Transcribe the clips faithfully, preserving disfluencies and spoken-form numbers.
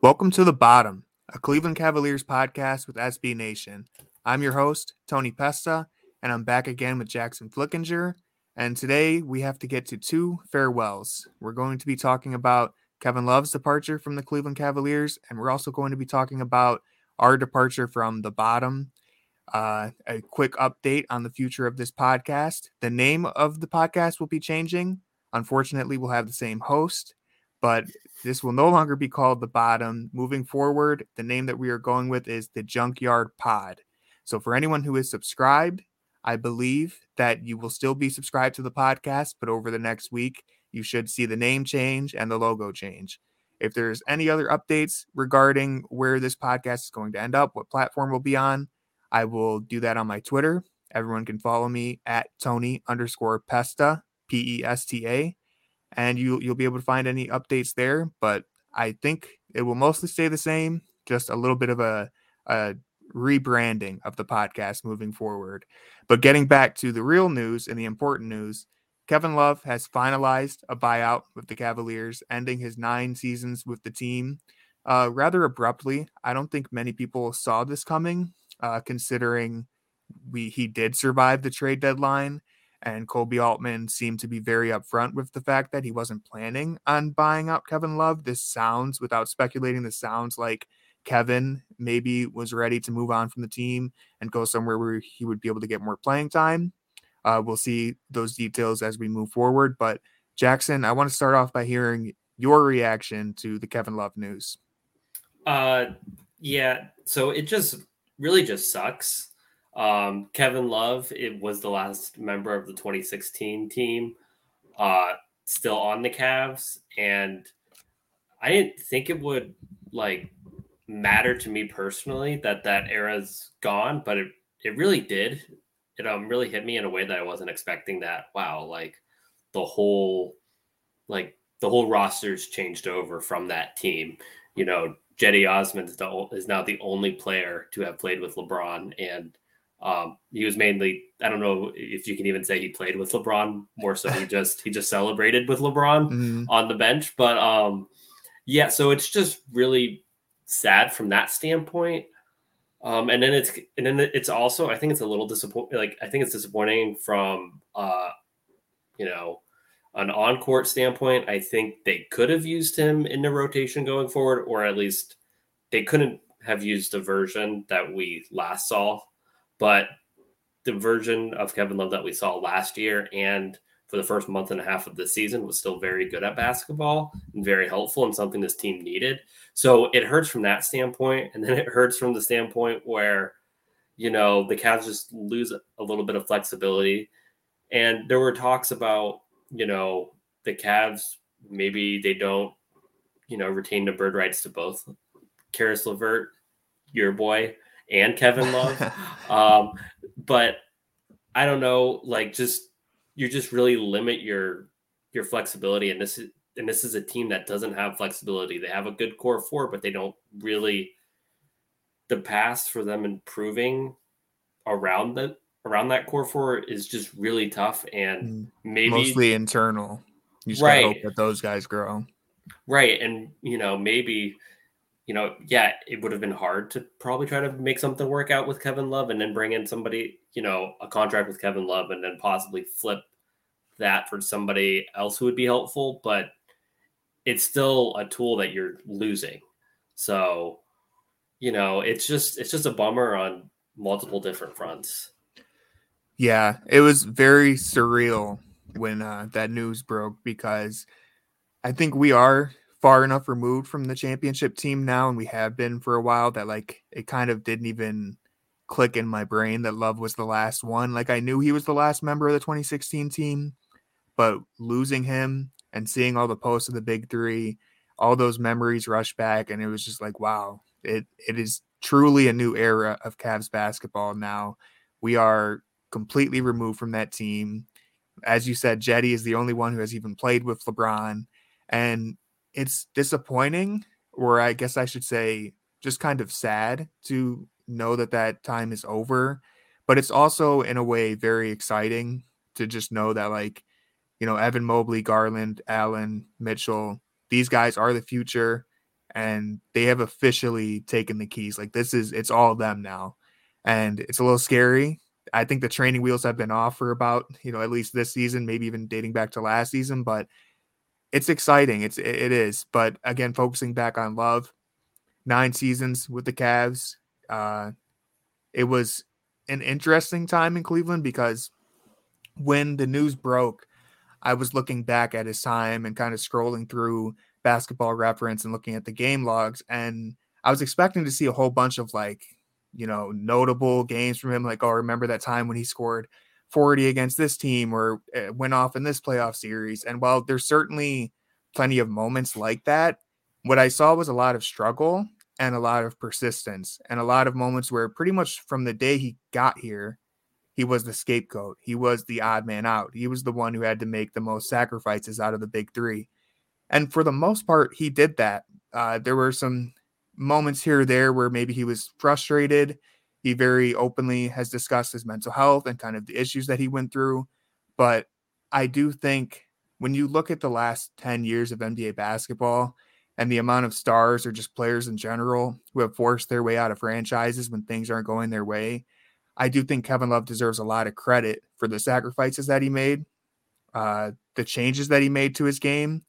Welcome to The Bottom, a Cleveland Cavaliers podcast with S B Nation. I'm your host, Tony Pesta, and I'm back again with Jackson Flickinger. And today we have to get to two farewells. We're going to be talking about Kevin Love's departure from the Cleveland Cavaliers, and we're also going to be talking about our departure from The Bottom. Uh, a quick update on the future of this podcast. The name of the podcast will be changing. Unfortunately, we'll have the same host, but this will no longer be called The Bottom. Moving forward, the name that we are going with is the Junkyard Pod. So for anyone who is subscribed, I believe that you will still be subscribed to the podcast, but over the next week, you should see the name change and the logo change. If there's any other updates regarding where this podcast is going to end up, what platform will be on, I will do that on my Twitter. Everyone can follow me at Tony underscore Pesta, P E S T A. And you, you'll be able to find any updates there, but I think it will mostly stay the same, just a little bit of a, a rebranding of the podcast moving forward. But getting back to the real news and the important news, Kevin Love has finalized a buyout with the Cavaliers, ending his nine seasons with the team uh, rather abruptly. I don't think many people saw this coming, uh, considering we he did survive the trade deadline. And Koby Altman seemed to be very upfront with the fact that he wasn't planning on buying out Kevin Love. This sounds, without speculating, this sounds like Kevin maybe was ready to move on from the team and go somewhere where he would be able to get more playing time. Uh, we'll see those details as we move forward. But Jackson, I want to start off by hearing your reaction to the Kevin Love news. Uh, yeah, so it just really just sucks. Um, Kevin Love, it was the last member of the twenty sixteen team, uh, still on the Cavs. And I didn't think it would like matter to me personally that that era's gone, but it, it really did. It um, really hit me in a way that I wasn't expecting that. Wow. Like the whole, like the whole roster's changed over from that team, you know, Cedi Osman is, the, is now the only player to have played with LeBron, and Um, he was mainly, I don't know if you can even say he played with LeBron, more so he just, he just celebrated with LeBron mm-hmm. on the bench. But, um, yeah, so it's just really sad from that standpoint. Um, and then it's, and then it's also, I think it's a little disappointing. Like, I think it's disappointing from, uh, you know, an on-court standpoint. I think they could have used him in the rotation going forward, or at least they couldn't have used the version that we last saw. But the version of Kevin Love that we saw last year and for the first month and a half of the season was still very good at basketball and very helpful and something this team needed. So it hurts from that standpoint. And then it hurts from the standpoint where, you know, the Cavs just lose a little bit of flexibility. And there were talks about, you know, the Cavs, maybe they don't, you know, retain the bird rights to both Caris LeVert, your boy, and Kevin Love. um, but I don't know, like just, you just really limit your, your flexibility. And this is, and this is a team that doesn't have flexibility. They have a good core four, but they don't really, the path for them improving around the, around that core four is just really tough. And maybe mostly internal. You just right. gotta hope that those guys grow. Right. And, you know, maybe, you know, yeah, it would have been hard to probably try to make something work out with Kevin Love and then bring in somebody, you know, a contract with Kevin Love and then possibly flip that for somebody else who would be helpful. But it's still a tool that you're losing. So, you know, it's just it's just a bummer on multiple different fronts. Yeah, it was very surreal when uh, that news broke, because I think we are far enough removed from the championship team now, and we have been for a while, that like it kind of didn't even click in my brain that Love was the last one. Like I knew he was the last member of the twenty sixteen team, but losing him and seeing all the posts of the big three, all those memories rush back. And it was just like, wow, it, it is truly a new era of Cavs basketball. Now we are completely removed from that team. As you said, Cedi is the only one who has even played with LeBron, and it's disappointing, or I guess I should say just kind of sad to know that that time is over, but it's also in a way very exciting to just know that, like, you know, Evan Mobley, Garland, Allen, Mitchell, these guys are the future. and they have officially taken the keys. Like, this is, it's all them now. And it's a little scary. I think the training wheels have been off for about, you know, at least this season, maybe even dating back to last season, but it's exciting. It's, it is. But again, focusing back on Love, nine seasons with the Cavs. Uh, it was an interesting time in Cleveland because when the news broke, I was looking back at his time and kind of scrolling through Basketball Reference and looking at the game logs. And I was expecting to see a whole bunch of, like, you know, notable games from him. Like, oh, remember that time when he scored forty against this team or went off in this playoff series. And while there's certainly plenty of moments like that, what I saw was a lot of struggle and a lot of persistence and a lot of moments where pretty much from the day he got here, he was the scapegoat. He was the odd man out. He was the one who had to make the most sacrifices out of the big three. And for the most part, he did that. Uh, there were some moments here or there where maybe he was frustrated. He very openly has discussed his mental health and kind of the issues that he went through. But I do think when you look at the last ten years of N B A basketball and the amount of stars or just players in general who have forced their way out of franchises when things aren't going their way, I do think Kevin Love deserves a lot of credit for the sacrifices that he made, uh, the changes that he made to his game.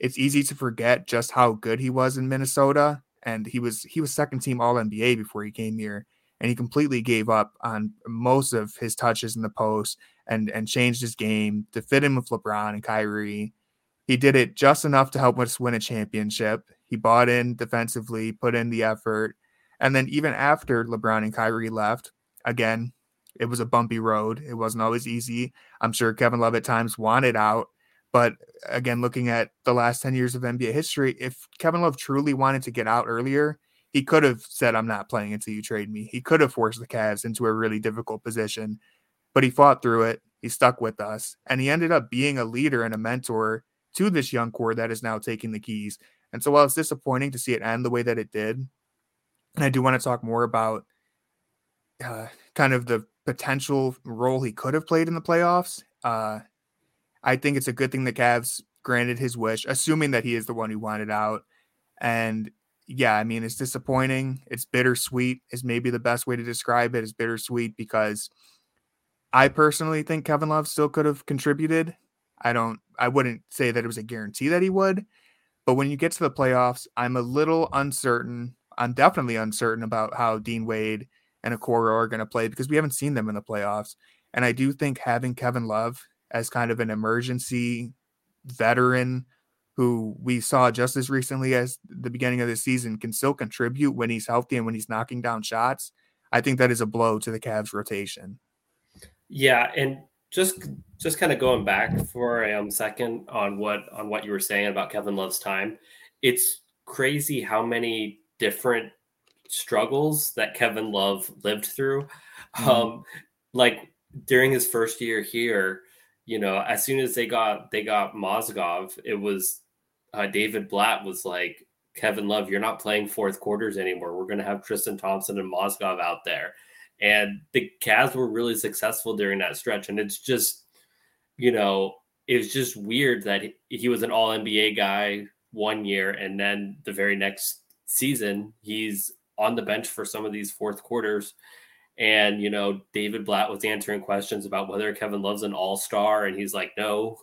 It's easy to forget just how good he was in Minnesota. And he was he was second team All N B A before he came here. And he completely gave up on most of his touches in the post and, and changed his game to fit in with LeBron and Kyrie. He did it just enough to help us win a championship. He bought in defensively, put in the effort. And then even after LeBron and Kyrie left, again, it was a bumpy road. It wasn't always easy. I'm sure Kevin Love at times wanted out. But again, looking at the last ten years of N B A history, if Kevin Love truly wanted to get out earlier, he could have said, I'm not playing until you trade me. He could have forced the Cavs into a really difficult position. But he fought through it. He stuck with us. And he ended up being a leader and a mentor to this young core that is now taking the keys. And so while it's disappointing to see it end the way that it did, and I do want to talk more about Uh, kind of the potential role he could have played in the playoffs. Uh, I think it's a good thing the Cavs granted his wish, assuming that he is the one who wanted out. And yeah, I mean, it's disappointing. It's bittersweet is maybe the best way to describe it, is bittersweet, because I personally think Kevin Love still could have contributed. I don't, I wouldn't say that it was a guarantee that he would, but when you get to the playoffs, I'm a little uncertain. I'm definitely uncertain about how Dean Wade and Okoro are going to play, because we haven't seen them in the playoffs. And I do think having Kevin Love as kind of an emergency veteran who we saw just as recently as the beginning of the season can still contribute when he's healthy and when he's knocking down shots, I think that is a blow to the Cavs rotation. Yeah. And just, just kind of going back for a um, second on what, on what you were saying about Kevin Love's time, it's crazy how many different struggles that Kevin Love lived through. Mm-hmm. Um, like during his first year here, you know, as soon as they got, they got Mozgov, it was uh, David Blatt was like, Kevin Love, you're not playing fourth quarters anymore. We're going to have Tristan Thompson and Mozgov out there. And the Cavs were really successful during that stretch. And it's just, you know, it's just weird that he, he was an all N B A guy one year. And then the very next season, he's on the bench for some of these fourth quarters. And, you know, David Blatt was answering questions about whether Kevin Love's an all-star, and he's like, no.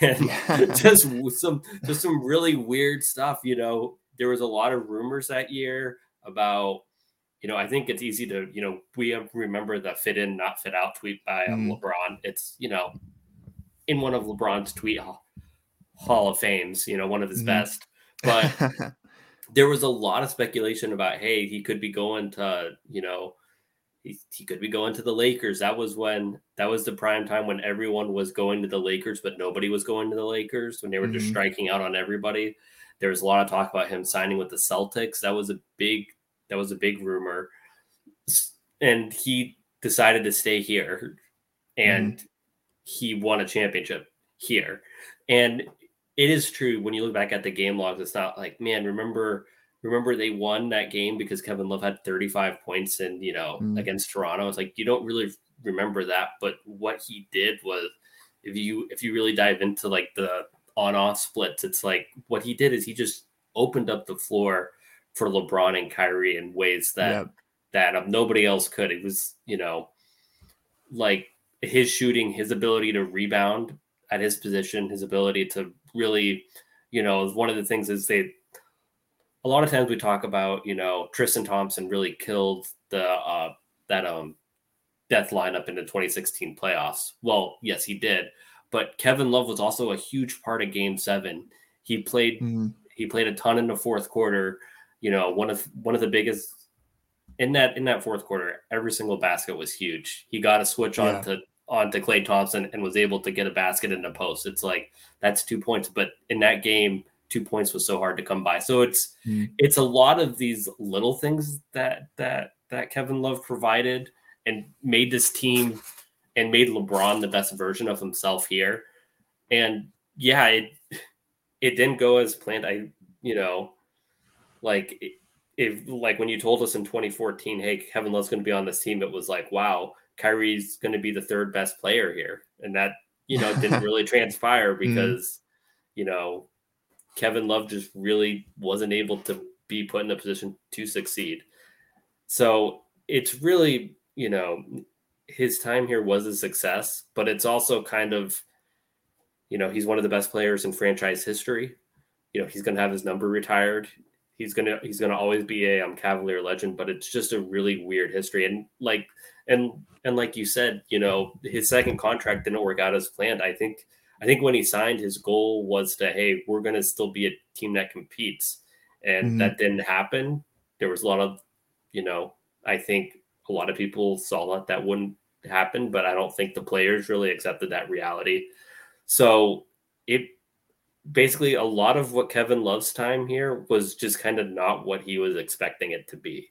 And just some, just some really weird stuff. You know, there was a lot of rumors that year about, you know, I think it's easy to, you know, we have, remember that fit in, not fit out tweet by um, mm. LeBron. It's, you know, in one of LeBron's tweet hall of fames, you know, one of his mm. best, but there was a lot of speculation about, hey, he could be going to, you know, he, he could be going to the Lakers. That was when, that was the prime time when everyone was going to the Lakers, but nobody was going to the Lakers, when they were mm-hmm. just striking out on everybody. There was a lot of talk about him signing with the Celtics. That was a big, that was a big rumor. And he decided to stay here, and mm-hmm. he won a championship here. And it is true. When you look back at the game logs, it's not like, man, remember, remember they won that game because Kevin Love had thirty-five points and, you know, mm. against Toronto. It's like, you don't really remember that, but what he did was, if you, if you really dive into like the on off splits, it's like what he did is he just opened up the floor for LeBron and Kyrie in ways that yep. that um, nobody else could. It was, you know, like his shooting, his ability to rebound at his position, his ability to really, you know, one of the things is they, a lot of times we talk about, you know, Tristan Thompson really killed the uh, that um death lineup in the twenty sixteen playoffs. Well, yes, he did. But Kevin Love was also a huge part of Game Seven. He played mm-hmm. he played a ton in the fourth quarter. You know, one of one of the biggest in that in that fourth quarter, every single basket was huge. He got a switch yeah. on to on to Klay Thompson and was able to get a basket in the post. It's like that's two points. But in that game, two points was so hard to come by. So it's mm-hmm. it's a lot of these little things that that that Kevin Love provided and made this team and made LeBron the best version of himself here. And yeah, it it didn't go as planned. I, you know, like if like when you told us in twenty fourteen, hey, Kevin Love's going to be on this team, it was like, wow, Kyrie's going to be the third best player here. And that, you know, didn't really transpire because, mm-hmm. you know, Kevin Love just really wasn't able to be put in a position to succeed. So it's really, you know, his time here was a success, but it's also kind of, you know, he's one of the best players in franchise history. You know, he's going to have his number retired. He's going to, he's going to always be a um, Cavalier legend, but it's just a really weird history. And like, and, and like you said, you know, his second contract didn't work out as planned. I think, I think when he signed, his goal was to, hey, we're going to still be a team that competes. And mm-hmm. that didn't happen. There was a lot of, you know, I think, a lot of people saw that that wouldn't happen, but I don't think the players really accepted that reality. So it basically a lot of what Kevin Love's time here was just kind of not what he was expecting it to be,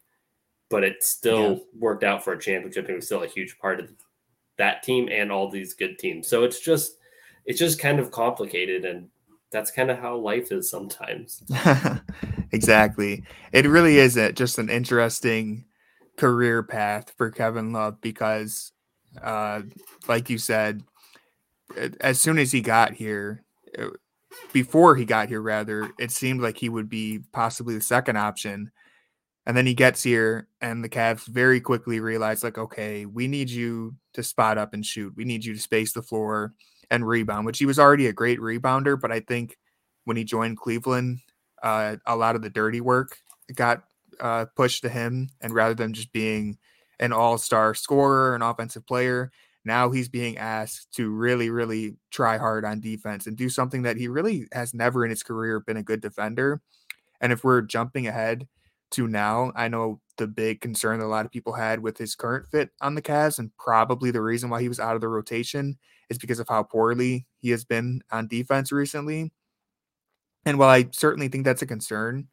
but it still yeah. worked out for a championship. It was still a huge part of that team and all these good teams. So it's just, it's just kind of complicated. And that's kind of how life is sometimes. Exactly. It really is a, just an interesting career path for Kevin Love because uh like you said, as soon as he got here it, before he got here rather, it seemed like he would be possibly the second option, and then he gets here and the Cavs very quickly realize, like, okay, we need you to spot up and shoot, we need you to space the floor and rebound, which he was already a great rebounder, but I think when he joined Cleveland uh a lot of the dirty work got Uh, push to him, and rather than just being an all-star scorer, an offensive player, now he's being asked to really, really try hard on defense and do something that he really has never in his career been a good defender. And if we're jumping ahead to now, I know the big concern that a lot of people had with his current fit on the Cavs, and probably the reason why he was out of the rotation, is because of how poorly he has been on defense recently. And while I certainly think that's a concern,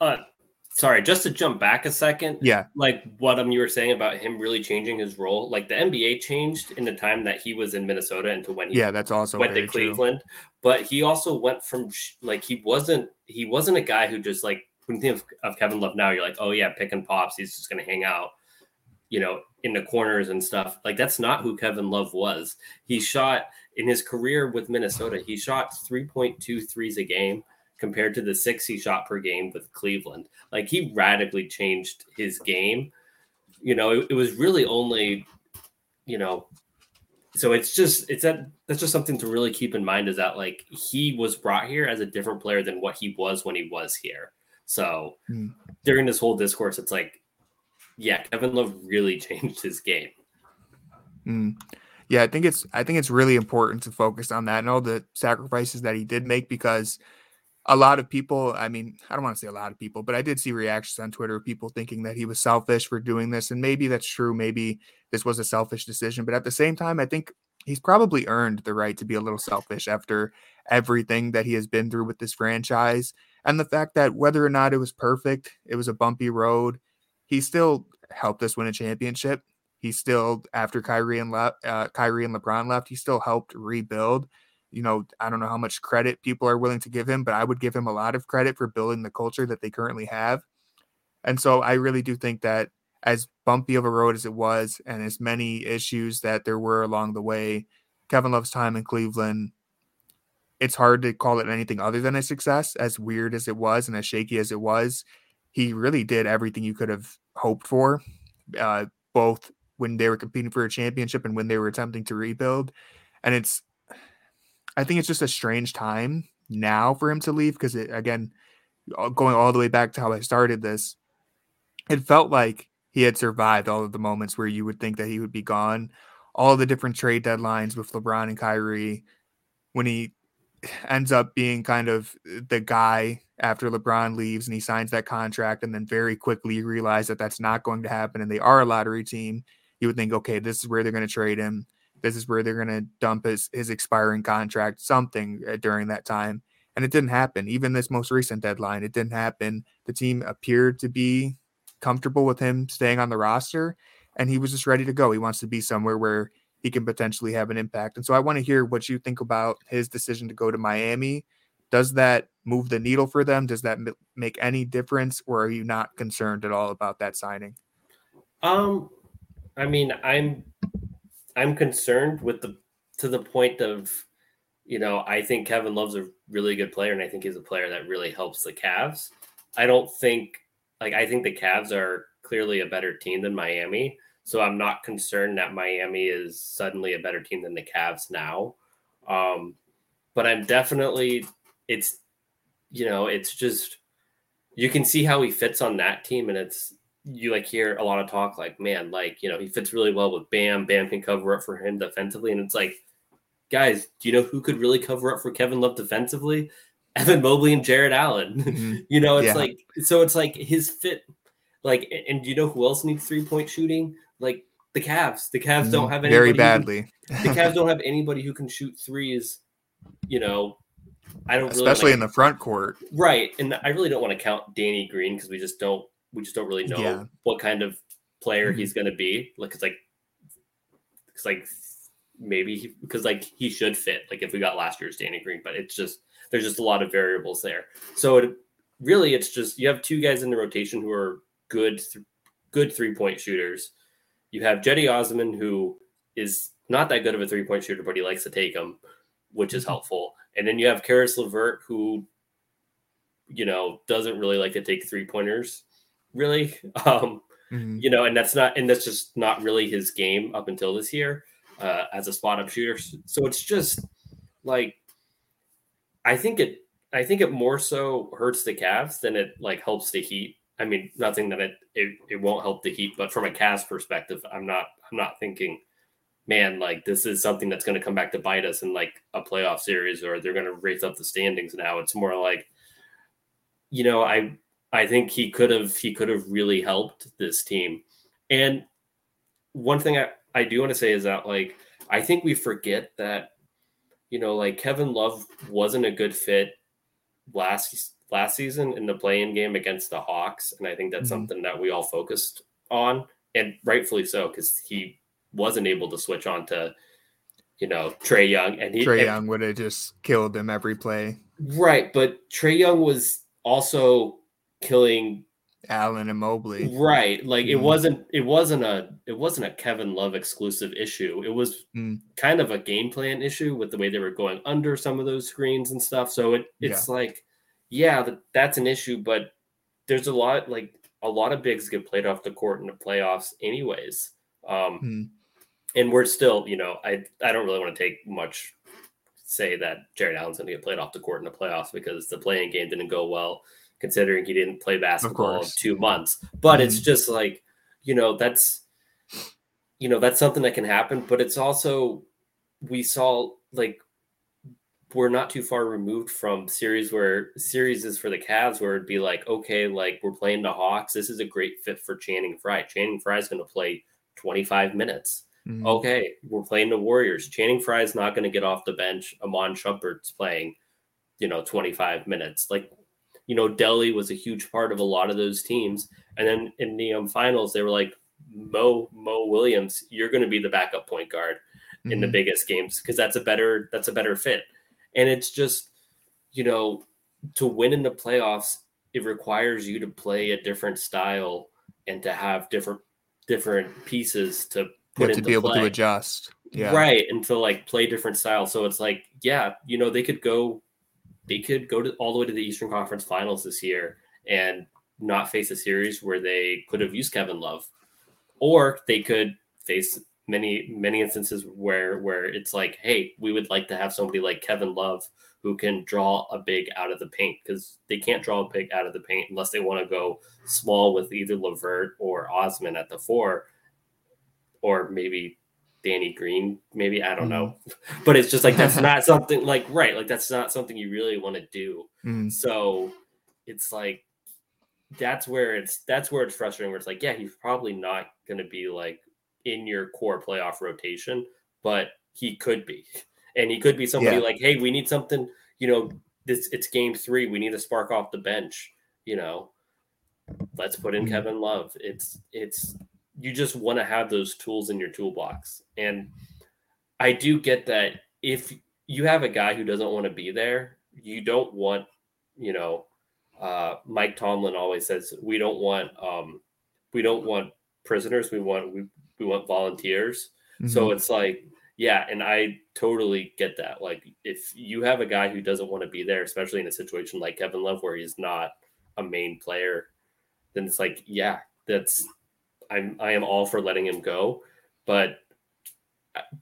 Uh, sorry, just to jump back a second. Yeah. Like what um, you were saying about him really changing his role. Like the N B A changed in the time that he was in Minnesota into when he yeah, that's also went to Cleveland. True. But he also went from like he wasn't he wasn't a guy who just like when you think of, of Kevin Love now, you're like, oh yeah, pick and pops. He's just going to hang out, you know, in the corners and stuff. Like that's not who Kevin Love was. He shot in his career with Minnesota. He shot three point two threes a game, compared to the six he shot per game with Cleveland. Like he radically changed his game. You know, it, it was really only, you know, so it's just, it's that, that's just something to really keep in mind, is that like he was brought here as a different player than what he was when he was here. So mm. during this whole discourse, it's like, yeah, Kevin Love really changed his game. Mm. Yeah. I think it's, I think it's really important to focus on that and all the sacrifices that he did make, because a lot of people, I mean, I don't want to say a lot of people, but I did see reactions on Twitter of people thinking that he was selfish for doing this. And maybe that's true. Maybe this was a selfish decision. But at the same time, I think he's probably earned the right to be a little selfish after everything that he has been through with this franchise. And the fact that whether or not it was perfect, it was a bumpy road, he still helped us win a championship. He still, after Kyrie and, Le- uh, Kyrie and LeBron left, he still helped rebuild. You know, I don't know how much credit people are willing to give him, but I would give him a lot of credit for building the culture that they currently have. And so I really do think that as bumpy of a road as it was, and as many issues that there were along the way, Kevin Love's time in Cleveland it's hard to call it anything other than a success. As weird as it was and as shaky as it was, he really did everything you could have hoped for, uh, both when they were competing for a championship and when they were attempting to rebuild. And it's, I think it's just a strange time now for him to leave because, it, again, going all the way back to how I started this, it felt like he had survived all of the moments where you would think that he would be gone. All the different trade deadlines with LeBron and Kyrie, when he ends up being kind of the guy after LeBron leaves and he signs that contract and then very quickly realize that that's not going to happen and they are a lottery team, you would think, okay, this is where they're going to trade him. This is where they're going to dump his, his expiring contract, something during that time. And it didn't happen. Even this most recent deadline, it didn't happen. The team appeared to be comfortable with him staying on the roster, and he was just ready to go. He wants to be somewhere where he can potentially have an impact. And so I want to hear what you think about his decision to go to Miami. Does that move the needle for them? Does that m- make any difference, or are you not concerned at all about that signing? Um, I mean, I'm I'm concerned with the to the point of, you know, I think Kevin Love's a really good player, and I think he's a player that really helps the Cavs. I don't think like I think the Cavs are clearly a better team than Miami. So I'm not concerned that Miami is suddenly a better team than the Cavs now. Um, but I'm definitely, it's, you know, it's just, you can see how he fits on that team. And it's, you like hear a lot of talk like, man, like, you know, he fits really well with Bam. Bam can cover up for him defensively. And it's like, guys, do you know who could really cover up for Kevin Love defensively? Evan Mobley and Jarrett Allen. Mm-hmm. you know, it's yeah. like, so it's like his fit, like, and do you know who else needs three point shooting? Like the Cavs, the Cavs don't have anybody very badly. Who, the Cavs don't have anybody who can shoot threes. You know, I don't really especially like, in the front court, right? And I really don't want to count Danny Green because we just don't, we just don't really know yeah. what kind of player mm-hmm. he's going to be. Like, it's like, it's like maybe because like he should fit. Like if we got last year's Danny Green, but it's just there's just a lot of variables there. So it, really, it's just you have two guys in the rotation who are good, th- good three point shooters. You have Cedi Osman, who is not that good of a three-point shooter, but he likes to take them, which is helpful. And then you have Caris LeVert, who, you know, doesn't really like to take three-pointers, really. Um, mm-hmm. You know, and that's not, and that's just not really his game up until this year uh, as a spot-up shooter. So it's just like, I think it, I think it more so hurts the Cavs than it like helps the Heat. I mean, nothing that it, it it won't help the Heat, but from a Cavs perspective, I'm not I'm not thinking, man, like this is something that's going to come back to bite us in like a playoff series, or they're going to raise up the standings. Now it's more like, you know, I I think he could have he could have really helped this team. And one thing I, I do want to say is that like I think we forget that, you know, like Kevin Love wasn't a good fit last. last season in the play-in game against the Hawks. And I think that's mm-hmm. something that we all focused on, and rightfully so, because he wasn't able to switch on to, you know, Trae Young. And he, Trae Young would have just killed him every play. Right. But Trae Young was also killing Allen and Mobley. Right. Like mm-hmm. it wasn't, it wasn't a, it wasn't a Kevin Love exclusive issue. It was mm-hmm. kind of a game plan issue with the way they were going under some of those screens and stuff. So it it's yeah. like, yeah, that's an issue, but there's a lot, like a lot of bigs get played off the court in the playoffs anyways. Um, hmm. And we're still, you know, I, I don't really want to take much, say that Jarrett Allen's going to get played off the court in the playoffs because the play-in game didn't go well, considering he didn't play basketball in two months. But hmm. it's just like, you know, that's, you know, that's something that can happen, but it's also, we saw like, we're not too far removed from series where series is for the Cavs where it'd be like, okay, like we're playing the Hawks. This is a great fit for Channing Frye. Channing Frye is going to play twenty-five minutes. Mm-hmm. Okay. We're playing the Warriors. Channing Frye is not going to get off the bench. Iman Shumpert's playing, you know, twenty-five minutes. Like, you know, Delhi was a huge part of a lot of those teams. And then in the um, finals, they were like, Mo Mo Williams, you're going to be the backup point guard mm-hmm. in the biggest games. Cause that's a better, that's a better fit. And it's just, you know, to win in the playoffs, it requires you to play a different style and to have different different pieces to put into play. To be able to adjust. Yeah. Right. And to like play different styles. So it's like, yeah, you know, they could go, they could go to all the way to the Eastern Conference Finals this year and not face a series where they could have used Kevin Love, or they could face many, many instances where, where it's like, hey, we would like to have somebody like Kevin Love who can draw a big out of the paint, because they can't draw a big out of the paint unless they want to go small with either LeVert or Osman at the four, or maybe Danny Green, maybe, I don't know. Mm. But it's just like, that's not something like, right. Like that's not something you really want to do. Mm. So it's like, that's where it's, that's where it's frustrating, where it's like, yeah, he's probably not going to be like in your core playoff rotation, but he could be. And he could be somebody yeah. like, hey, we need something, you know, this it's game three. We need a spark off the bench. You know, let's put in mm. Kevin Love. It's, it's, you just want to have those tools in your toolbox. And I do get that if you have a guy who doesn't want to be there, you don't want, you know, uh, Mike Tomlin always says, we don't want, um, we don't want prisoners. We want, we, we want volunteers. Mm-hmm. So it's like, yeah. And I totally get that. Like if you have a guy who doesn't want to be there, especially in a situation like Kevin Love, where he's not a main player, then it's like, yeah, that's, I'm, I am all for letting him go, but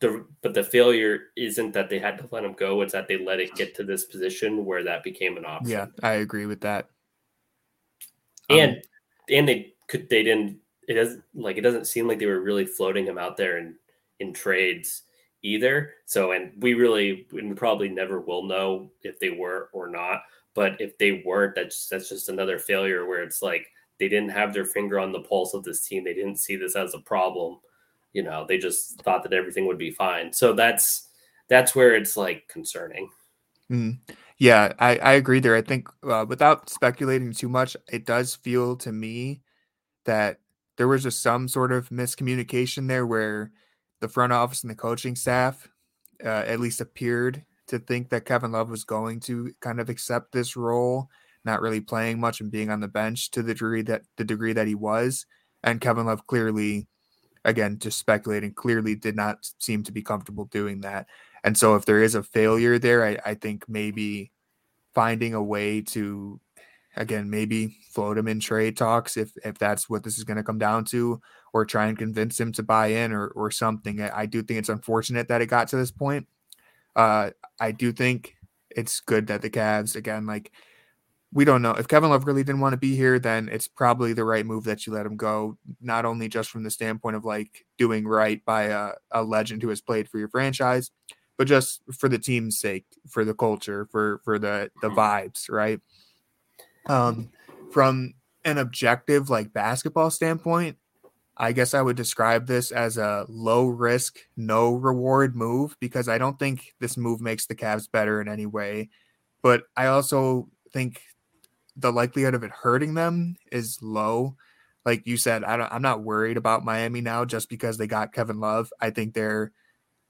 the, but the failure isn't that they had to let him go. It's that they let it get to this position where that became an option. Yeah, I agree with that. And, um, and they could, they didn't, it doesn't like, it doesn't seem like they were really floating him out there in, in trades either. So, and we really, we probably never will know if they were or not, but if they weren't, that's, that's just another failure where it's like, they didn't have their finger on the pulse of this team. They didn't see this as a problem. You know, they just thought that everything would be fine. So that's, that's where it's like concerning. Mm. Yeah, I, I agree there. I think uh, without speculating too much, it does feel to me that there was just some sort of miscommunication there where the front office and the coaching staff uh, at least appeared to think that Kevin Love was going to kind of accept this role, not really playing much and being on the bench to the degree that the degree that he was. And Kevin Love clearly, again, just speculating, clearly did not seem to be comfortable doing that. And so if there is a failure there, I, I think maybe finding a way to, again, maybe float him in trade talks if if that's what this is going to come down to, or try and convince him to buy in or or something. I, I do think it's unfortunate that it got to this point. Uh, I do think it's good that the Cavs, again, like, we don't know if Kevin Love really didn't want to be here, then it's probably the right move that you let him go. Not only just from the standpoint of like doing right by a, a legend who has played for your franchise, but just for the team's sake, for the culture, for, for the, the vibes. Right. Um, from an objective, like basketball standpoint, I guess I would describe this as a low risk, no reward move, because I don't think this move makes the Cavs better in any way, but I also think the likelihood of it hurting them is low. Like you said, I don't, I'm not worried about Miami now just because they got Kevin Love. I think they're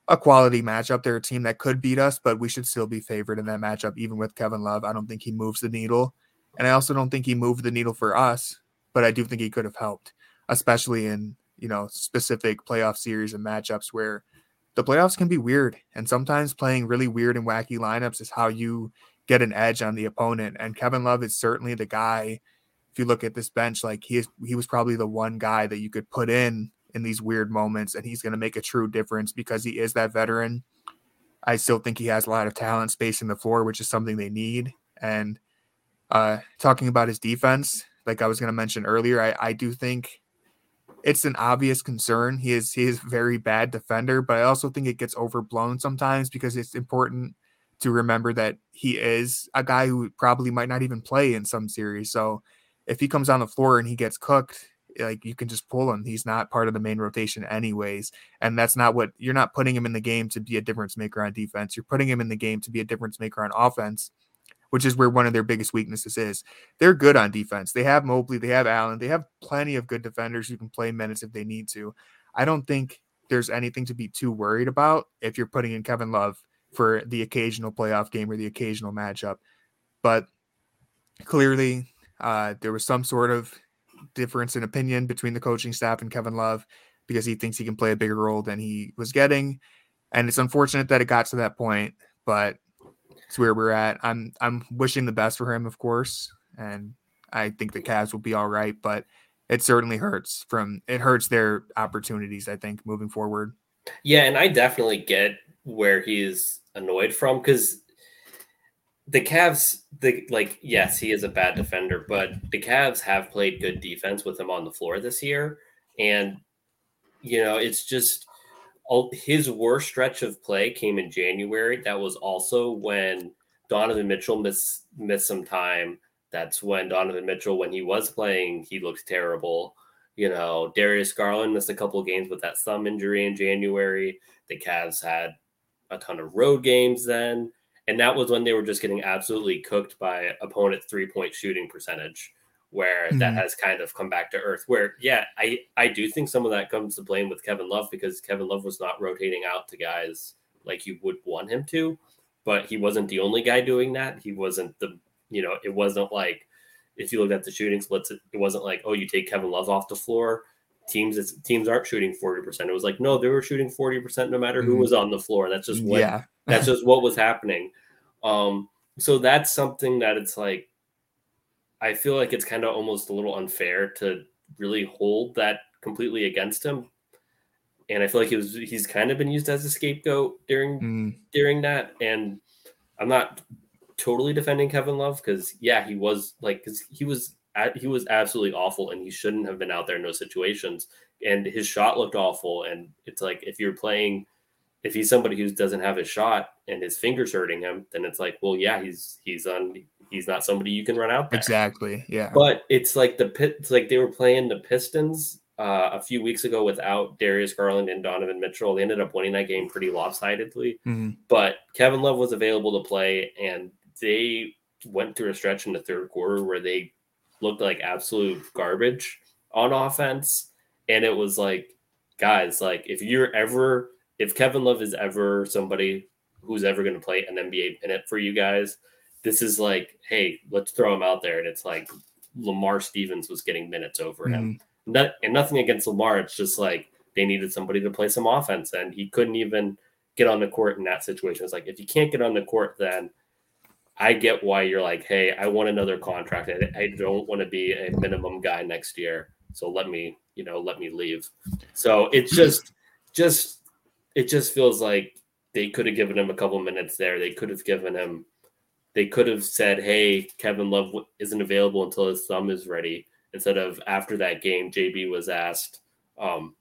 a quality matchup. They're a team that could beat us, but we should still be favored in that matchup, even with Kevin Love. I don't think he moves the needle. And I also don't think he moved the needle for us, but I do think he could have helped, especially in, you know, specific playoff series and matchups where the playoffs can be weird. And sometimes playing really weird and wacky lineups is how you get an edge on the opponent. And Kevin Love is certainly the guy. If you look at this bench, like he is, he was probably the one guy that you could put in, in these weird moments. And he's going to make a true difference because he is that veteran. I still think he has a lot of talent spacing the floor, which is something they need. And uh, talking about his defense, like I was going to mention earlier, I, I do think it's an obvious concern. He is, he is a very bad defender, but I also think it gets overblown sometimes because it's important to remember that he is a guy who probably might not even play in some series. So if he comes on the floor and he gets cooked, like you can just pull him. He's not part of the main rotation anyways. And that's not what, you're not putting him in the game to be a difference maker on defense. You're putting him in the game to be a difference maker on offense, which is where one of their biggest weaknesses is. They're good on defense. They have Mobley, they have Allen, they have plenty of good defenders who can play minutes if they need to. I don't think there's anything to be too worried about if you're putting in Kevin Love for the occasional playoff game or the occasional matchup. But clearly uh, there was some sort of difference in opinion between the coaching staff and Kevin Love because he thinks he can play a bigger role than he was getting. And it's unfortunate that it got to that point, but it's where we're at. I'm I'm wishing the best for him, of course, and I think the Cavs will be all right, but it certainly hurts from it hurts their opportunities, I think, moving forward. Yeah, and I definitely get where he's annoyed from, because the Cavs, the, like, yes, he is a bad defender, but the Cavs have played good defense with him on the floor this year. And, you know, it's just his worst stretch of play came in January. That was also when Donovan Mitchell missed, missed some time. That's when Donovan Mitchell, when he was playing, he looked terrible. You know, Darius Garland missed a couple of games with that thumb injury in January. The Cavs had a ton of road games then. And that was when they were just getting absolutely cooked by opponent three-point shooting percentage, where mm-hmm. that has kind of come back to earth. Where, yeah, I, I do think some of that comes to blame with Kevin Love, because Kevin Love was not rotating out to guys like you would want him to, but he wasn't the only guy doing that. He wasn't the, you know, it wasn't like, if you look at the shooting splits, it wasn't like, oh, you take Kevin Love off the floor. Teams teams aren't shooting forty percent. It was like, no, they were shooting forty percent no matter who was on the floor. That's just what yeah. that's just what was happening. Um, so that's something that it's like, I feel like it's kind of almost a little unfair to really hold that completely against him. And I feel like he was he's kind of been used as a scapegoat during mm. during that. And I'm not totally defending Kevin Love, because yeah, he was like because he was he was absolutely awful, and he shouldn't have been out there in those situations. And his shot looked awful. And it's like, if you're playing, if he's somebody who doesn't have his shot and his fingers hurting him, then it's like, well, yeah, he's, he's on, he's not somebody you can run out there. Exactly. Yeah. But it's like the pit, it's like they were playing the Pistons uh, a few weeks ago without Darius Garland and Donovan Mitchell. They ended up winning that game pretty lopsidedly, mm-hmm. but Kevin Love was available to play, and they went through a stretch in the third quarter where they looked like absolute garbage on offense. And it was like, guys, like if you're ever, if Kevin Love is ever somebody who's ever going to play an N B A minute for you guys, this is like, hey, let's throw him out there. And it's like Lamar Stevens was getting minutes over mm-hmm. him. Not, and nothing against Lamar. It's just like they needed somebody to play some offense, and he couldn't even get on the court in that situation. It's like, if you can't get on the court, then I get why you're like, hey, I want another contract. I, I don't want to be a minimum guy next year. So let me, you know, let me leave. So it's just, just, it just feels like they could have given him a couple minutes there. They could have given him, they could have said, hey, Kevin Love isn't available until his thumb is ready. Instead of after that game, J B was asked, um,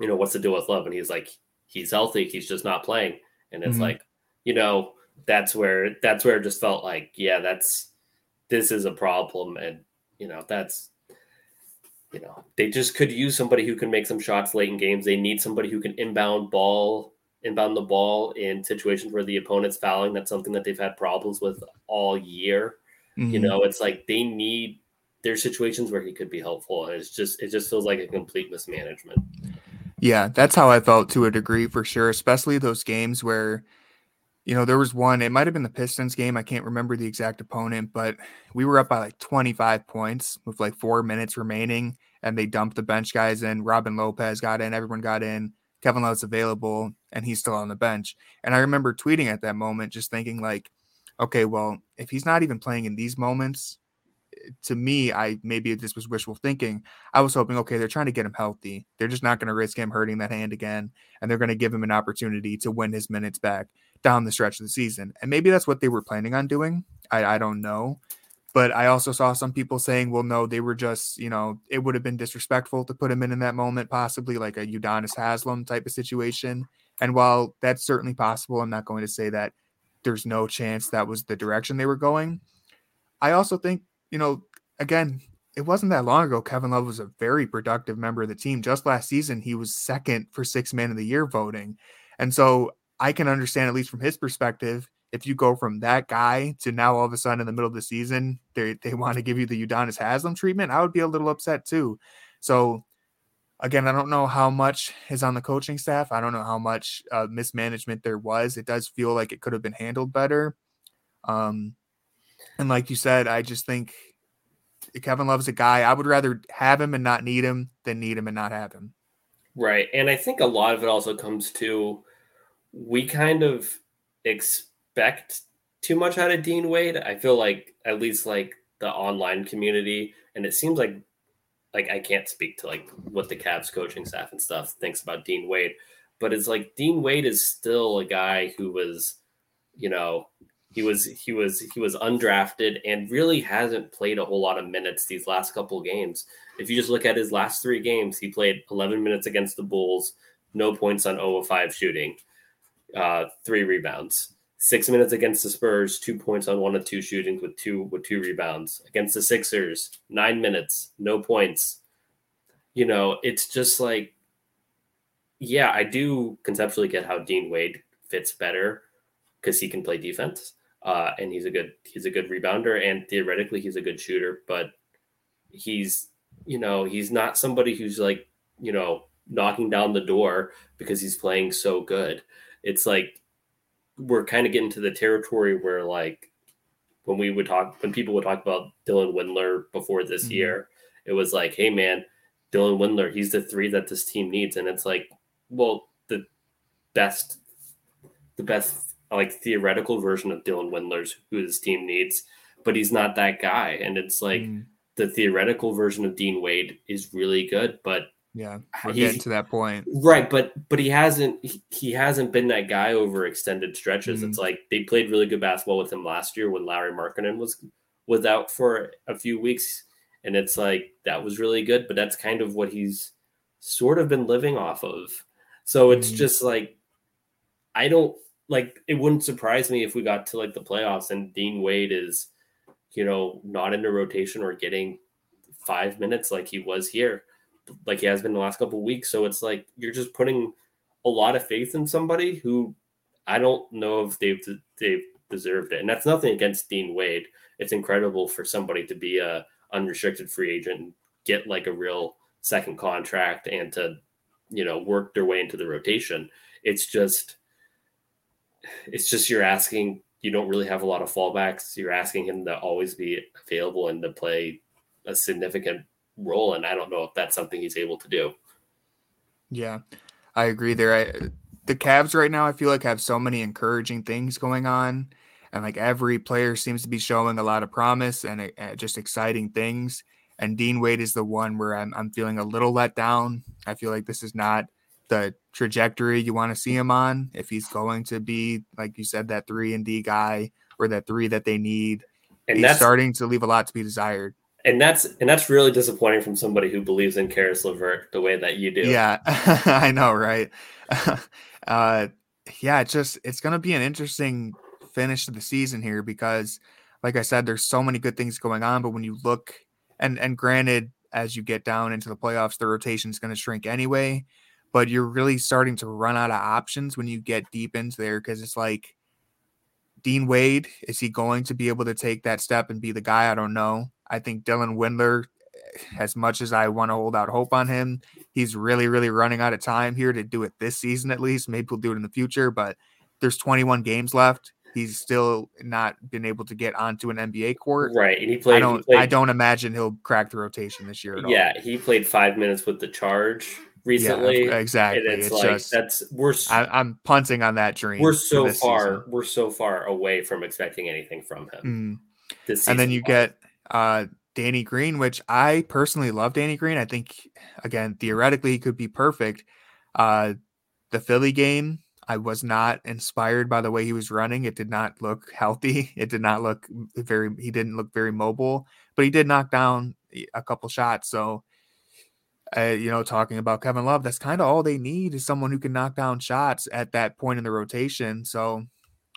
you know, what's the deal with Love? And he's like, he's healthy. He's just not playing. And it's mm-hmm. like, you know, that's where that's where it just felt like, yeah, that's this is a problem. And, you know, that's, you know, they just could use somebody who can make some shots late in games. They need somebody who can inbound ball, inbound the ball in situations where the opponent's fouling. That's something that they've had problems with all year. Mm-hmm. You know, it's like they need there's situations where he could be helpful. And it's just it just feels like a complete mismanagement. Yeah, that's how I felt to a degree, for sure, especially those games where, you know, there was one, it might've been the Pistons game. I can't remember the exact opponent, but we were up by like twenty-five points with like four minutes remaining, and they dumped the bench guys in. Robin Lopez got in, everyone got in, Kevin Love's available, and he's still on the bench. And I remember tweeting at that moment, just thinking like, okay, well, if he's not even playing in these moments, to me, I maybe this was wishful thinking. I was hoping, okay, they're trying to get him healthy. They're just not going to risk him hurting that hand again, and they're going to give him an opportunity to win his minutes back down the stretch of the season. And maybe that's what they were planning on doing. I, I don't know. But I also saw some people saying, well, no, they were just, you know, it would have been disrespectful to put him in in that moment, possibly like a Udonis Haslem type of situation. And while that's certainly possible, I'm not going to say that there's no chance that was the direction they were going. I also think, you know, again, it wasn't that long ago Kevin Love was a very productive member of the team. Just last season, he was second for sixth man of the year voting. And so I can understand, at least from his perspective, if you go from that guy to now all of a sudden in the middle of the season, they they want to give you the Udonis Haslem treatment, I would be a little upset too. So again, I don't know how much is on the coaching staff. I don't know how much uh, mismanagement there was. It does feel like it could have been handled better. Um, and like you said, I just think Kevin Love's a guy, I would rather have him and not need him than need him and not have him. Right. And I think a lot of it also comes to we kind of expect too much out of Dean Wade. I feel like at least like the online community, and it seems like, like I can't speak to like what the Cavs coaching staff and stuff thinks about Dean Wade, but it's like Dean Wade is still a guy who was, you know, he was, he was, he was undrafted and really hasn't played a whole lot of minutes these last couple of games. If you just look at his last three games, he played eleven minutes against the Bulls, no points on zero of five shooting, uh, three rebounds. Six minutes against the Spurs, two points on one of two shootings with two with two rebounds. Against the Sixers, nine minutes, no points. You know, it's just like, yeah, I do conceptually get how Dean Wade fits better because he can play defense, uh, and he's a good he's a good rebounder, and theoretically he's a good shooter. But he's you know he's not somebody who's like you know knocking down the door because he's playing so good. It's like, we're kind of getting to the territory where, like, when we would talk, when people would talk about Dylan Windler before this mm-hmm. year, it was like, hey man, Dylan Windler, he's the three that this team needs. And it's like, well, the best, the best like theoretical version of Dylan Windler's who this team needs, but he's not that guy. And it's like mm-hmm. the theoretical version of Dean Wade is really good, but yeah, we're getting to that point, right? But but he hasn't he, he hasn't been that guy over extended stretches. Mm-hmm. It's like they played really good basketball with him last year when Larry Markkinen was was out for a few weeks, and it's like that was really good. But that's kind of what he's sort of been living off of. So it's mm-hmm. just like I don't like. It wouldn't surprise me if we got to like the playoffs and Dean Wade is, you know, not in a rotation or getting five minutes like he was here. Like he has been the last couple of weeks. So it's like, you're just putting a lot of faith in somebody who I don't know if they've, they've deserved it. And that's nothing against Dean Wade. It's incredible for somebody to be a unrestricted free agent and get like a real second contract and to, you know, work their way into the rotation. It's just, it's just, you're asking, you don't really have a lot of fallbacks. You're asking him to always be available and to play a significant role, and I don't know if that's something he's able to do. Yeah, I agree there. I, the Cavs right now, I feel like have so many encouraging things going on, and like every player seems to be showing a lot of promise and uh, just exciting things. And Dean Wade is the one where I'm, I'm feeling a little let down. I feel like this is not the trajectory you want to see him on. If he's going to be, like you said, that three and D guy or that three that they need, and he's that's starting to leave a lot to be desired. And that's and that's really disappointing from somebody who believes in Caris LeVert the way that you do. Yeah, I know, right? uh, yeah, it's just it's going to be an interesting finish to the season here because, like I said, there's so many good things going on. But when you look and and granted, as you get down into the playoffs, the rotation is going to shrink anyway. But you're really starting to run out of options when you get deep into there because it's like Dean Wade, is he going to be able to take that step and be the guy? I don't know. I think Dylan Windler, as much as I want to hold out hope on him, he's really, really running out of time here to do it this season at least. Maybe we'll do it in the future, but there's twenty-one games left. He's still not been able to get onto an N B A court. Right, and he played. I don't, he played, I don't imagine he'll crack the rotation this year at all. Yeah, he played five minutes with the Charge recently. Yeah, exactly. And it's, it's like just, that's we're. I, I'm punting on that dream. We're so far. Season. We're so far away from expecting anything from him. Mm. This and then you get. Uh, Danny Green, which I personally love Danny Green. I think, again, theoretically, he could be perfect. Uh, the Philly game, I was not inspired by the way he was running. It did not look healthy. It did not look very, he didn't look very mobile, but he did knock down a couple shots. So, uh, you know, talking about Kevin Love, that's kind of all they need is someone who can knock down shots at that point in the rotation. So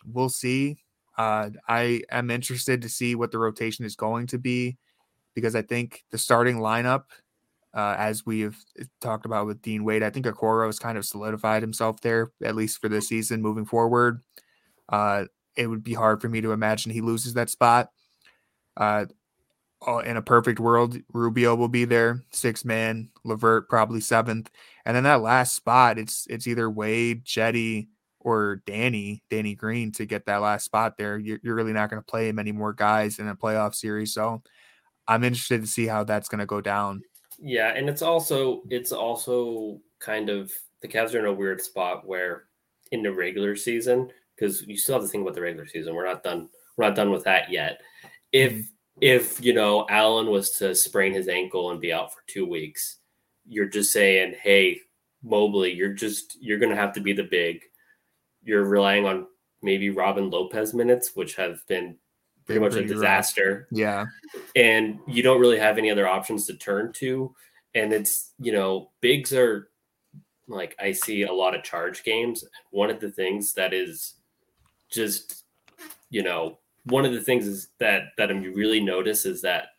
we'll see. Uh, I am interested to see what the rotation is going to be because I think the starting lineup, uh, as we have talked about with Dean Wade, I think Okoro has kind of solidified himself there, at least for this season moving forward. Uh, it would be hard for me to imagine he loses that spot. Uh, in a perfect world, Rubio will be there, sixth man, LeVert probably seventh. And then that last spot, it's it's either Wade, Jetty, or Danny, Danny Green to get that last spot there. You're, you're really not going to play many more guys in a playoff series. So I'm interested to see how that's going to go down. Yeah. And it's also, it's also kind of the Cavs are in a weird spot where in the regular season, because you still have to think about the regular season. We're not done. We're not done with that yet. If, if, you know, Allen was to sprain his ankle and be out for two weeks, you're just saying, hey, Mobley, you're just, you're going to have to be the big. You're relying on maybe Robin Lopez minutes, which have been pretty much a disaster. Yeah. And you don't really have any other options to turn to. And it's, you know, bigs are like, I see a lot of charge games. One of the things that is just, you know, one of the things is that, that you really notice is that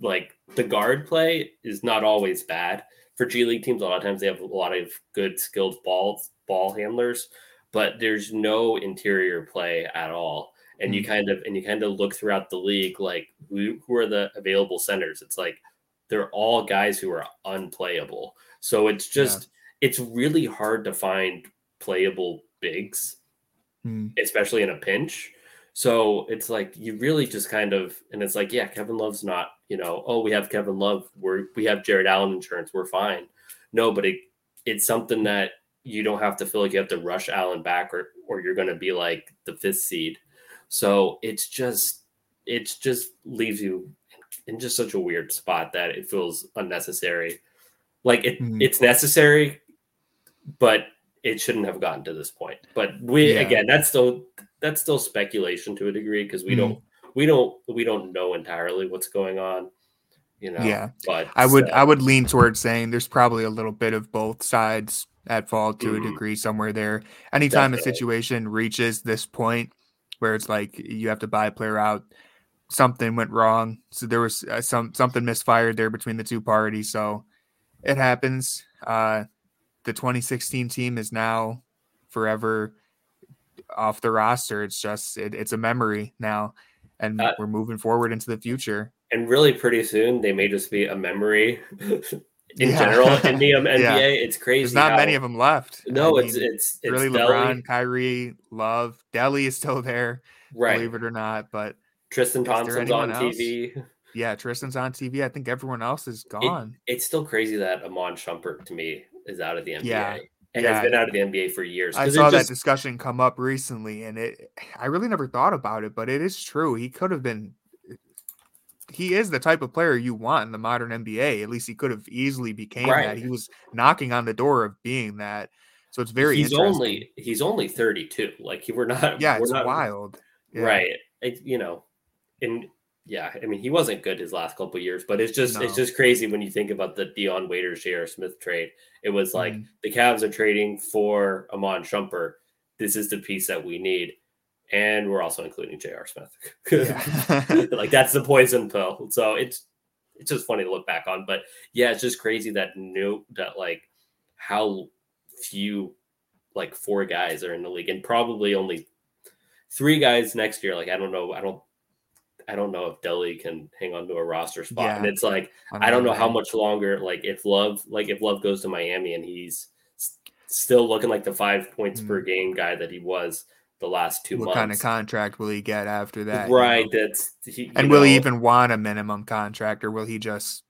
like the guard play is not always bad for G League teams. A lot of times they have a lot of good skilled ball, ball handlers, but there's no interior play at all. And mm-hmm. you kind of, and you kind of look throughout the league, like who, who are the available centers? It's like, they're all guys who are unplayable. So it's just, yeah. it's really hard to find playable bigs, mm. especially in a pinch. So it's like, you really just kind of, and it's like, yeah, Kevin Love's not, you know, oh, we have Kevin Love. We're, we have Jarrett Allen insurance. We're fine. No, but it, it's something that you don't have to feel like you have to rush Allen back or, or you're going to be like the fifth seed. So it's just, it's just leaves you in just such a weird spot that it feels unnecessary. Like it, mm. it's necessary, but it shouldn't have gotten to this point. But we, yeah. again, that's still, that's still speculation to a degree. Cause we mm. don't, we don't, we don't know entirely what's going on, you know, yeah. but I would, so. I would lean towards saying there's probably a little bit of both sides at fault to mm. a degree somewhere there. Anytime Definitely. a situation reaches this point where it's like, you have to buy a player out, something went wrong. So there was uh, some, something misfired there between the two parties. So it happens. Uh, the twenty sixteen team is now forever off the roster. It's just, it, it's a memory now, and uh, we're moving forward into the future. And really pretty soon they may just be a memory in yeah. general. In the um, N B A, yeah. it's crazy. There's not how... many of them left. No, I it's, mean, it's, it's really Delly. LeBron, Kyrie, Love. Delly is still there, right. believe it or not, but Tristan Thompson's on else? T V. Yeah, Tristan's on T V. I think everyone else is gone. It, it's still crazy that Iman Shumpert, to me, is out of the N B A. Yeah, and yeah. has been out of the N B A for years. I saw just... that discussion come up recently, and it I really never thought about it, but it is true. He could have been – he is the type of player you want in the modern N B A. At least he could have easily became right. that. He was knocking on the door of being that. So it's very he's interesting. Only, he's only thirty-two. Like, we're not – Yeah, we're it's not, wild. Yeah. Right. It, you know. And yeah, I mean, he wasn't good his last couple of years, but it's just no. it's just crazy when you think about the Dion Waiters, J R. Smith trade. It was like mm. the Cavs are trading for Iman Shumpert. This is the piece that we need, and we're also including J R. Smith. Yeah. Like that's the poison pill. So it's it's just funny to look back on, but yeah, it's just crazy that no, that like how few like four guys are in the league, and probably only three guys next year. Like I don't know, I don't. I don't know if Delly can hang on to a roster spot. Yeah. And it's like, I don't know how much longer, like if Love, like if Love goes to Miami and he's s- still looking like the five points mm. per game guy that he was the last two what months. What kind of contract will he get after that? Right. You know? That's he, And know, will he even want a minimum contract, or will he just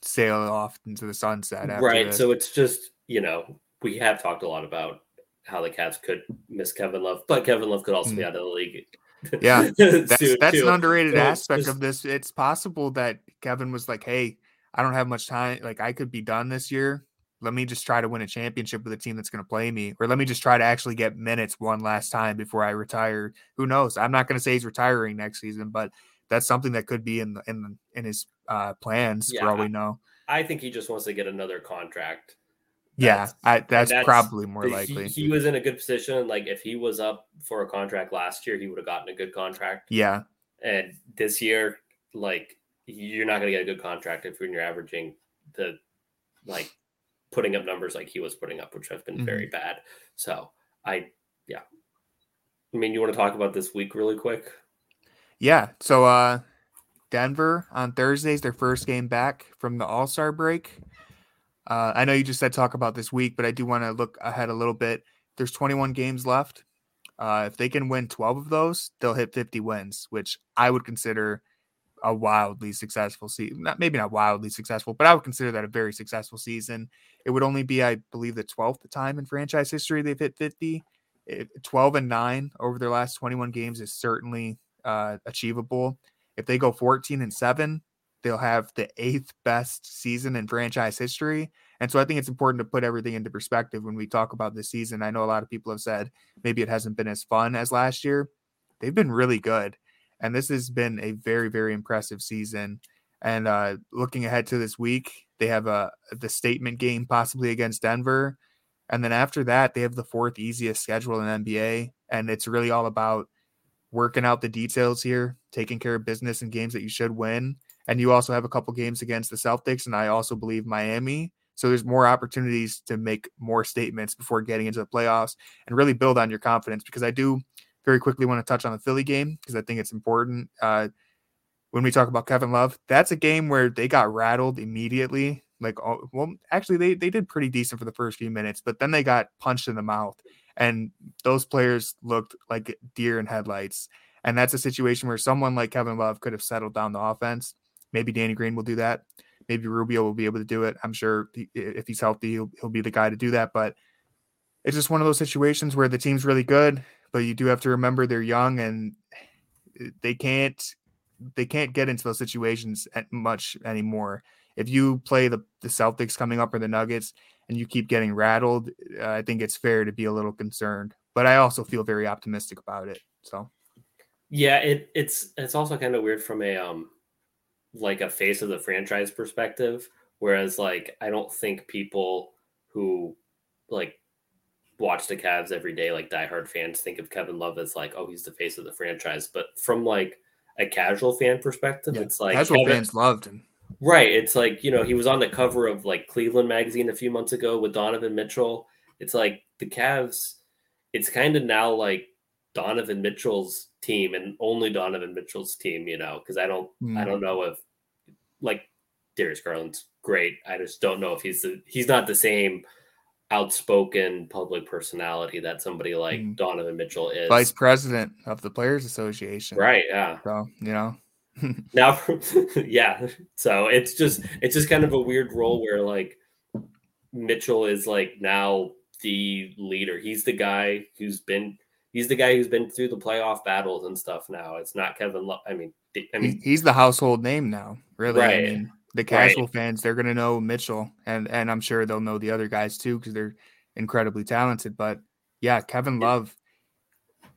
sail off into the sunset? After right. this? So it's just, you know, we have talked a lot about how the Cavs could miss Kevin Love, but Kevin Love could also mm. be out of the league. Yeah, that's, too, that's too. an underrated so aspect just, of this. It's possible that Kevin was like, hey, I don't have much time. Like, I could be done this year. Let me just try to win a championship with a team that's going to play me. Or let me just try to actually get minutes one last time before I retire. Who knows? I'm not going to say he's retiring next season, but that's something that could be in the, in, in his uh, plans yeah, for all we know. I think he just wants to get another contract. That's, yeah, I, that's, that's probably more likely. He, he was in a good position. Like if he was up for a contract last year, he would have gotten a good contract. Yeah. And this year, like you're not going to get a good contract if you're averaging the, like putting up numbers like he was putting up, which have been mm-hmm. very bad. So I, yeah. I mean, you want to talk about this week really quick? Yeah. So uh, Denver on Thursday's their first game back from the All-Star break. Uh, I know you just said talk about this week, but I do want to look ahead a little bit. There's twenty-one games left. Uh, if they can win twelve of those, they'll hit fifty wins, which I would consider a wildly successful season. Not maybe not wildly successful, but I would consider that a very successful season. It would only be, I believe, the twelfth time in franchise history they've hit fifty. twelve and nine over their last twenty-one games is certainly uh, achievable. If they go fourteen and seven, they'll have the eighth best season in franchise history. And so I think it's important to put everything into perspective when we talk about this season. I know a lot of people have said maybe it hasn't been as fun as last year. They've been really good. And this has been a very, very impressive season. And uh, looking ahead to this week, they have a, the statement game possibly against Denver. And then after that, they have the fourth easiest schedule in N B A. And it's really all about working out the details here, taking care of business in games that you should win. And you also have a couple games against the Celtics, and I also believe Miami. So there's more opportunities to make more statements before getting into the playoffs and really build on your confidence, because I do very quickly want to touch on the Philly game because I think it's important. Uh, when we talk about Kevin Love, that's a game where they got rattled immediately. Like, oh, well, actually, they they did pretty decent for the first few minutes, but then they got punched in the mouth, and those players looked like deer in headlights. And that's a situation where someone like Kevin Love could have settled down the offense. Maybe Danny Green will do that. Maybe Rubio will be able to do it. I'm sure if he's healthy, he'll, he'll be the guy to do that. But it's just one of those situations where the team's really good, but you do have to remember they're young and they can't they can't get into those situations much anymore. If you play the, the Celtics coming up or the Nuggets and you keep getting rattled, uh, I think it's fair to be a little concerned. But I also feel very optimistic about it. So, yeah, it, it's it's also kind of weird from a um like a face of the franchise perspective. Whereas like, I don't think people who like watch the Cavs every day, like diehard fans, think of Kevin Love as like, oh, he's the face of the franchise. But from like a casual fan perspective, yeah, it's like casual Kevin, fans loved him. Right. It's like, you know, he was on the cover of like Cleveland magazine a few months ago with Donovan Mitchell. It's like the Cavs, it's kind of now like Donovan Mitchell's team and only Donovan Mitchell's team, you know, because I don't mm. I don't know if like Darius Garland's great. I just don't know if he's the, he's not the same outspoken public personality that somebody like mm. Donovan Mitchell is. Vice president of the Players Association. Right. Yeah. So, you know, now. Yeah. So it's just it's just kind of a weird role where like Mitchell is like now the leader. He's the guy who's been He's the guy who's been through the playoff battles and stuff now. It's not Kevin Love. I mean, I mean, he's the household name now, really. Right. I mean, the casual right. fans, they're going to know Mitchell, and, and I'm sure they'll know the other guys too because they're incredibly talented. But yeah, Kevin Love,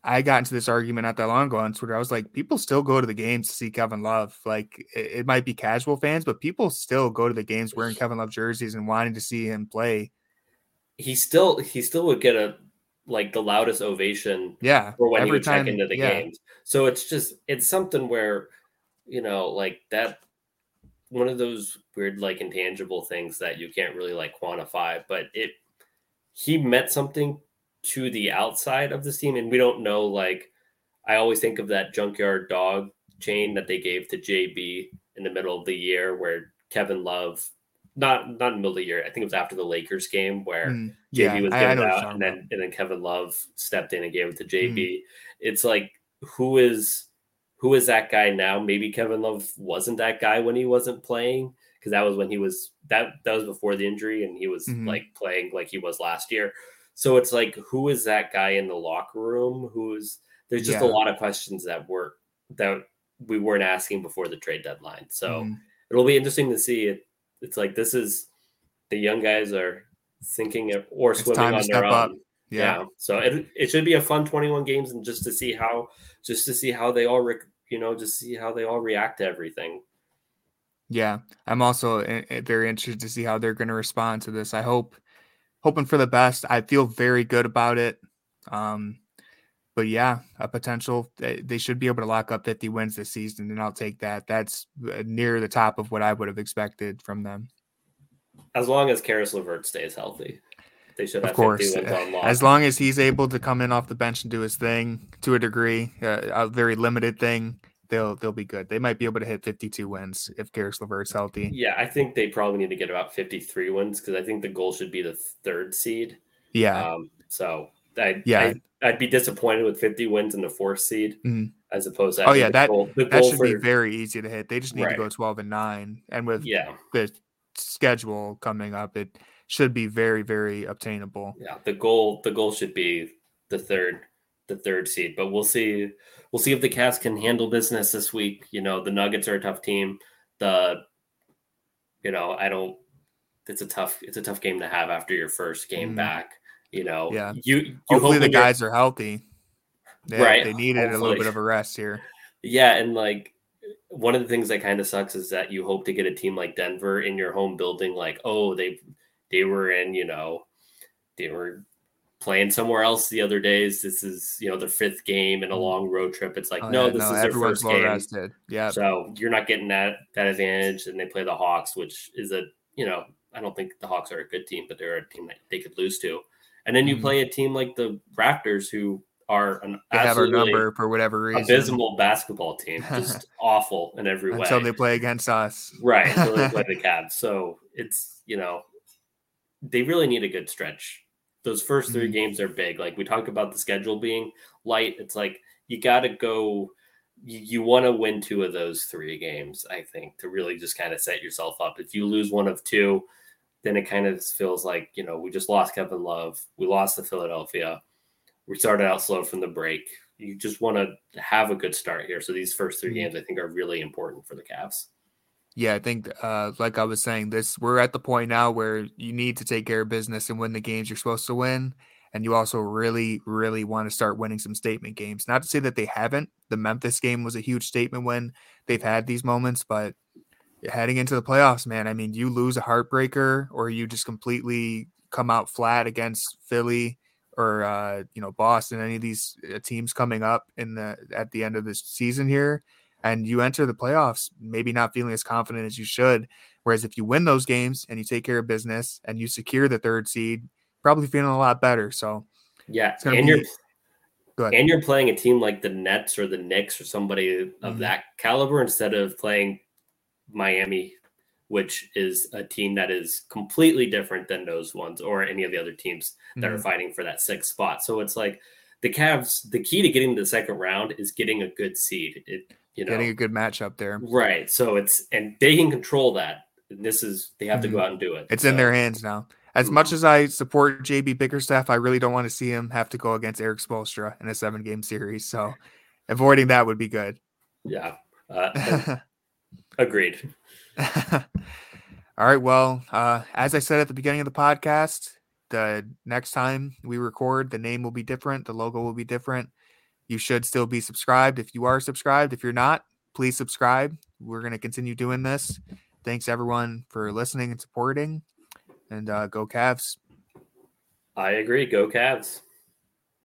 I got into this argument not that long ago on Twitter. I was like, people still go to the games to see Kevin Love. Like, it, it might be casual fans, but people still go to the games wearing Kevin Love jerseys and wanting to see him play. He still, he still would get a, like the loudest ovation yeah, for when you would time, check into the yeah. games. So it's just, it's something where, you know, like that, one of those weird, like intangible things that you can't really like quantify, but it, he meant something to the outside of this team. And we don't know, like, I always think of that Junkyard dog chain that they gave to J B in the middle of the year where Kevin Love, Not not in the middle of the year. I think it was after the Lakers game where mm, yeah, J B was given out and then, and then Kevin Love stepped in and gave it to J B. Mm. It's like, who is who is that guy now? Maybe Kevin Love wasn't that guy when he wasn't playing, because that was when he was that that was before the injury and he was mm-hmm. like playing like he was last year. So it's like, who is that guy in the locker room? Who's there's just yeah. a lot of questions that were that we weren't asking before the trade deadline. So mm. it'll be interesting to see it. It's like, this is the young guys are thinking of, or it's swimming on their own. Yeah. yeah. So it it should be a fun twenty-one games and just to see how, just to see how they all, rec- you know, just see how they all react to everything. Yeah. I'm also very interested to see how they're going to respond to this. I hope, hoping for the best. I feel very good about it. Um, But yeah, a potential, they should be able to lock up fifty wins this season, and I'll take that. That's near the top of what I would have expected from them. As long as Caris LeVert stays healthy, they should have of course. fifty wins on lock. As long as he's able to come in off the bench and do his thing to a degree, uh, a very limited thing, they'll they'll be good. They might be able to hit fifty-two wins if Caris LeVert's healthy. Yeah, I think they probably need to get about fifty-three wins because I think the goal should be the third seed. Yeah. Um, so... I, yeah. I, I'd be disappointed with fifty wins in the fourth seed mm. as opposed to. Oh yeah, that goal, that should for, be very easy to hit. They just need right. to go twelve and nine, and with yeah. the schedule coming up, it should be very, very obtainable. Yeah, the goal the goal should be the third, the third seed. But we'll see. We'll see if the Cavs can handle business this week. You know, the Nuggets are a tough team. The, you know, I don't. It's a tough. It's a tough game to have after your first game mm. back. You know, yeah. You, you hopefully the guys are healthy. They, right. They needed hopefully. a little bit of a rest here. Yeah, and like one of the things that kind of sucks is that you hope to get a team like Denver in your home building. Like, oh, they they were in, you know, they were playing somewhere else the other days. This is, you know, their fifth game in a long road trip. It's like, oh, no, yeah, this no, is their first game. Rested. Yeah. So you're not getting that that advantage. And they play the Hawks, which is a, you know, I don't think the Hawks are a good team, but they're a team that they could lose to. And then you mm-hmm. play a team like the Raptors, who are an they absolutely have our number for whatever reason. Abysmal basketball team, just awful in every way. Until they play against us, right? Until they play the Cavs. So it's, you know, they really need a good stretch. Those first three mm-hmm. games are big. Like we talked about the schedule being light. It's like you got to go. You, you want to win two of those three games, I think, to really just kind of set yourself up. If you lose one of two, then it kind of feels like, you know, we just lost Kevin Love. We lost to Philadelphia. We started out slow from the break. You just want to have a good start here. So these first three games, I think, are really important for the Cavs. Yeah, I think, uh, like I was saying, this we're at the point now where you need to take care of business and win the games you're supposed to win. And you also really, really want to start winning some statement games. Not to say that they haven't. The Memphis game was a huge statement win. They've had these moments, but heading into the playoffs, man, I mean, you lose a heartbreaker or you just completely come out flat against Philly or, uh, you know, Boston, any of these teams coming up in the at the end of this season here, and you enter the playoffs maybe not feeling as confident as you should. Whereas if you win those games and you take care of business and you secure the third seed, probably feeling a lot better. So, yeah, and you're, go ahead. And you're playing a team like the Nets or the Knicks or somebody of mm-hmm. that caliber instead of playing Miami, which is a team that is completely different than those ones or any of the other teams that mm-hmm. are fighting for that sixth spot. So it's like the Cavs, the key to getting to the second round is getting a good seed, it, you know, getting a good matchup there. Right. So it's, and they can control that. This is, they have mm-hmm. to go out and do it. It's so. in their hands now. As mm-hmm. much as I support J B Bickerstaff, I really don't want to see him have to go against Eric Spoelstra in a seven game series. So avoiding that would be good. Yeah. Uh, agreed. All right. Well, uh, as I said at the beginning of the podcast, the next time we record, the name will be different. The logo will be different. You should still be subscribed. If you are subscribed, if you're not, please subscribe. We're going to continue doing this. Thanks everyone for listening and supporting, and uh, go Cavs. I agree. Go Cavs.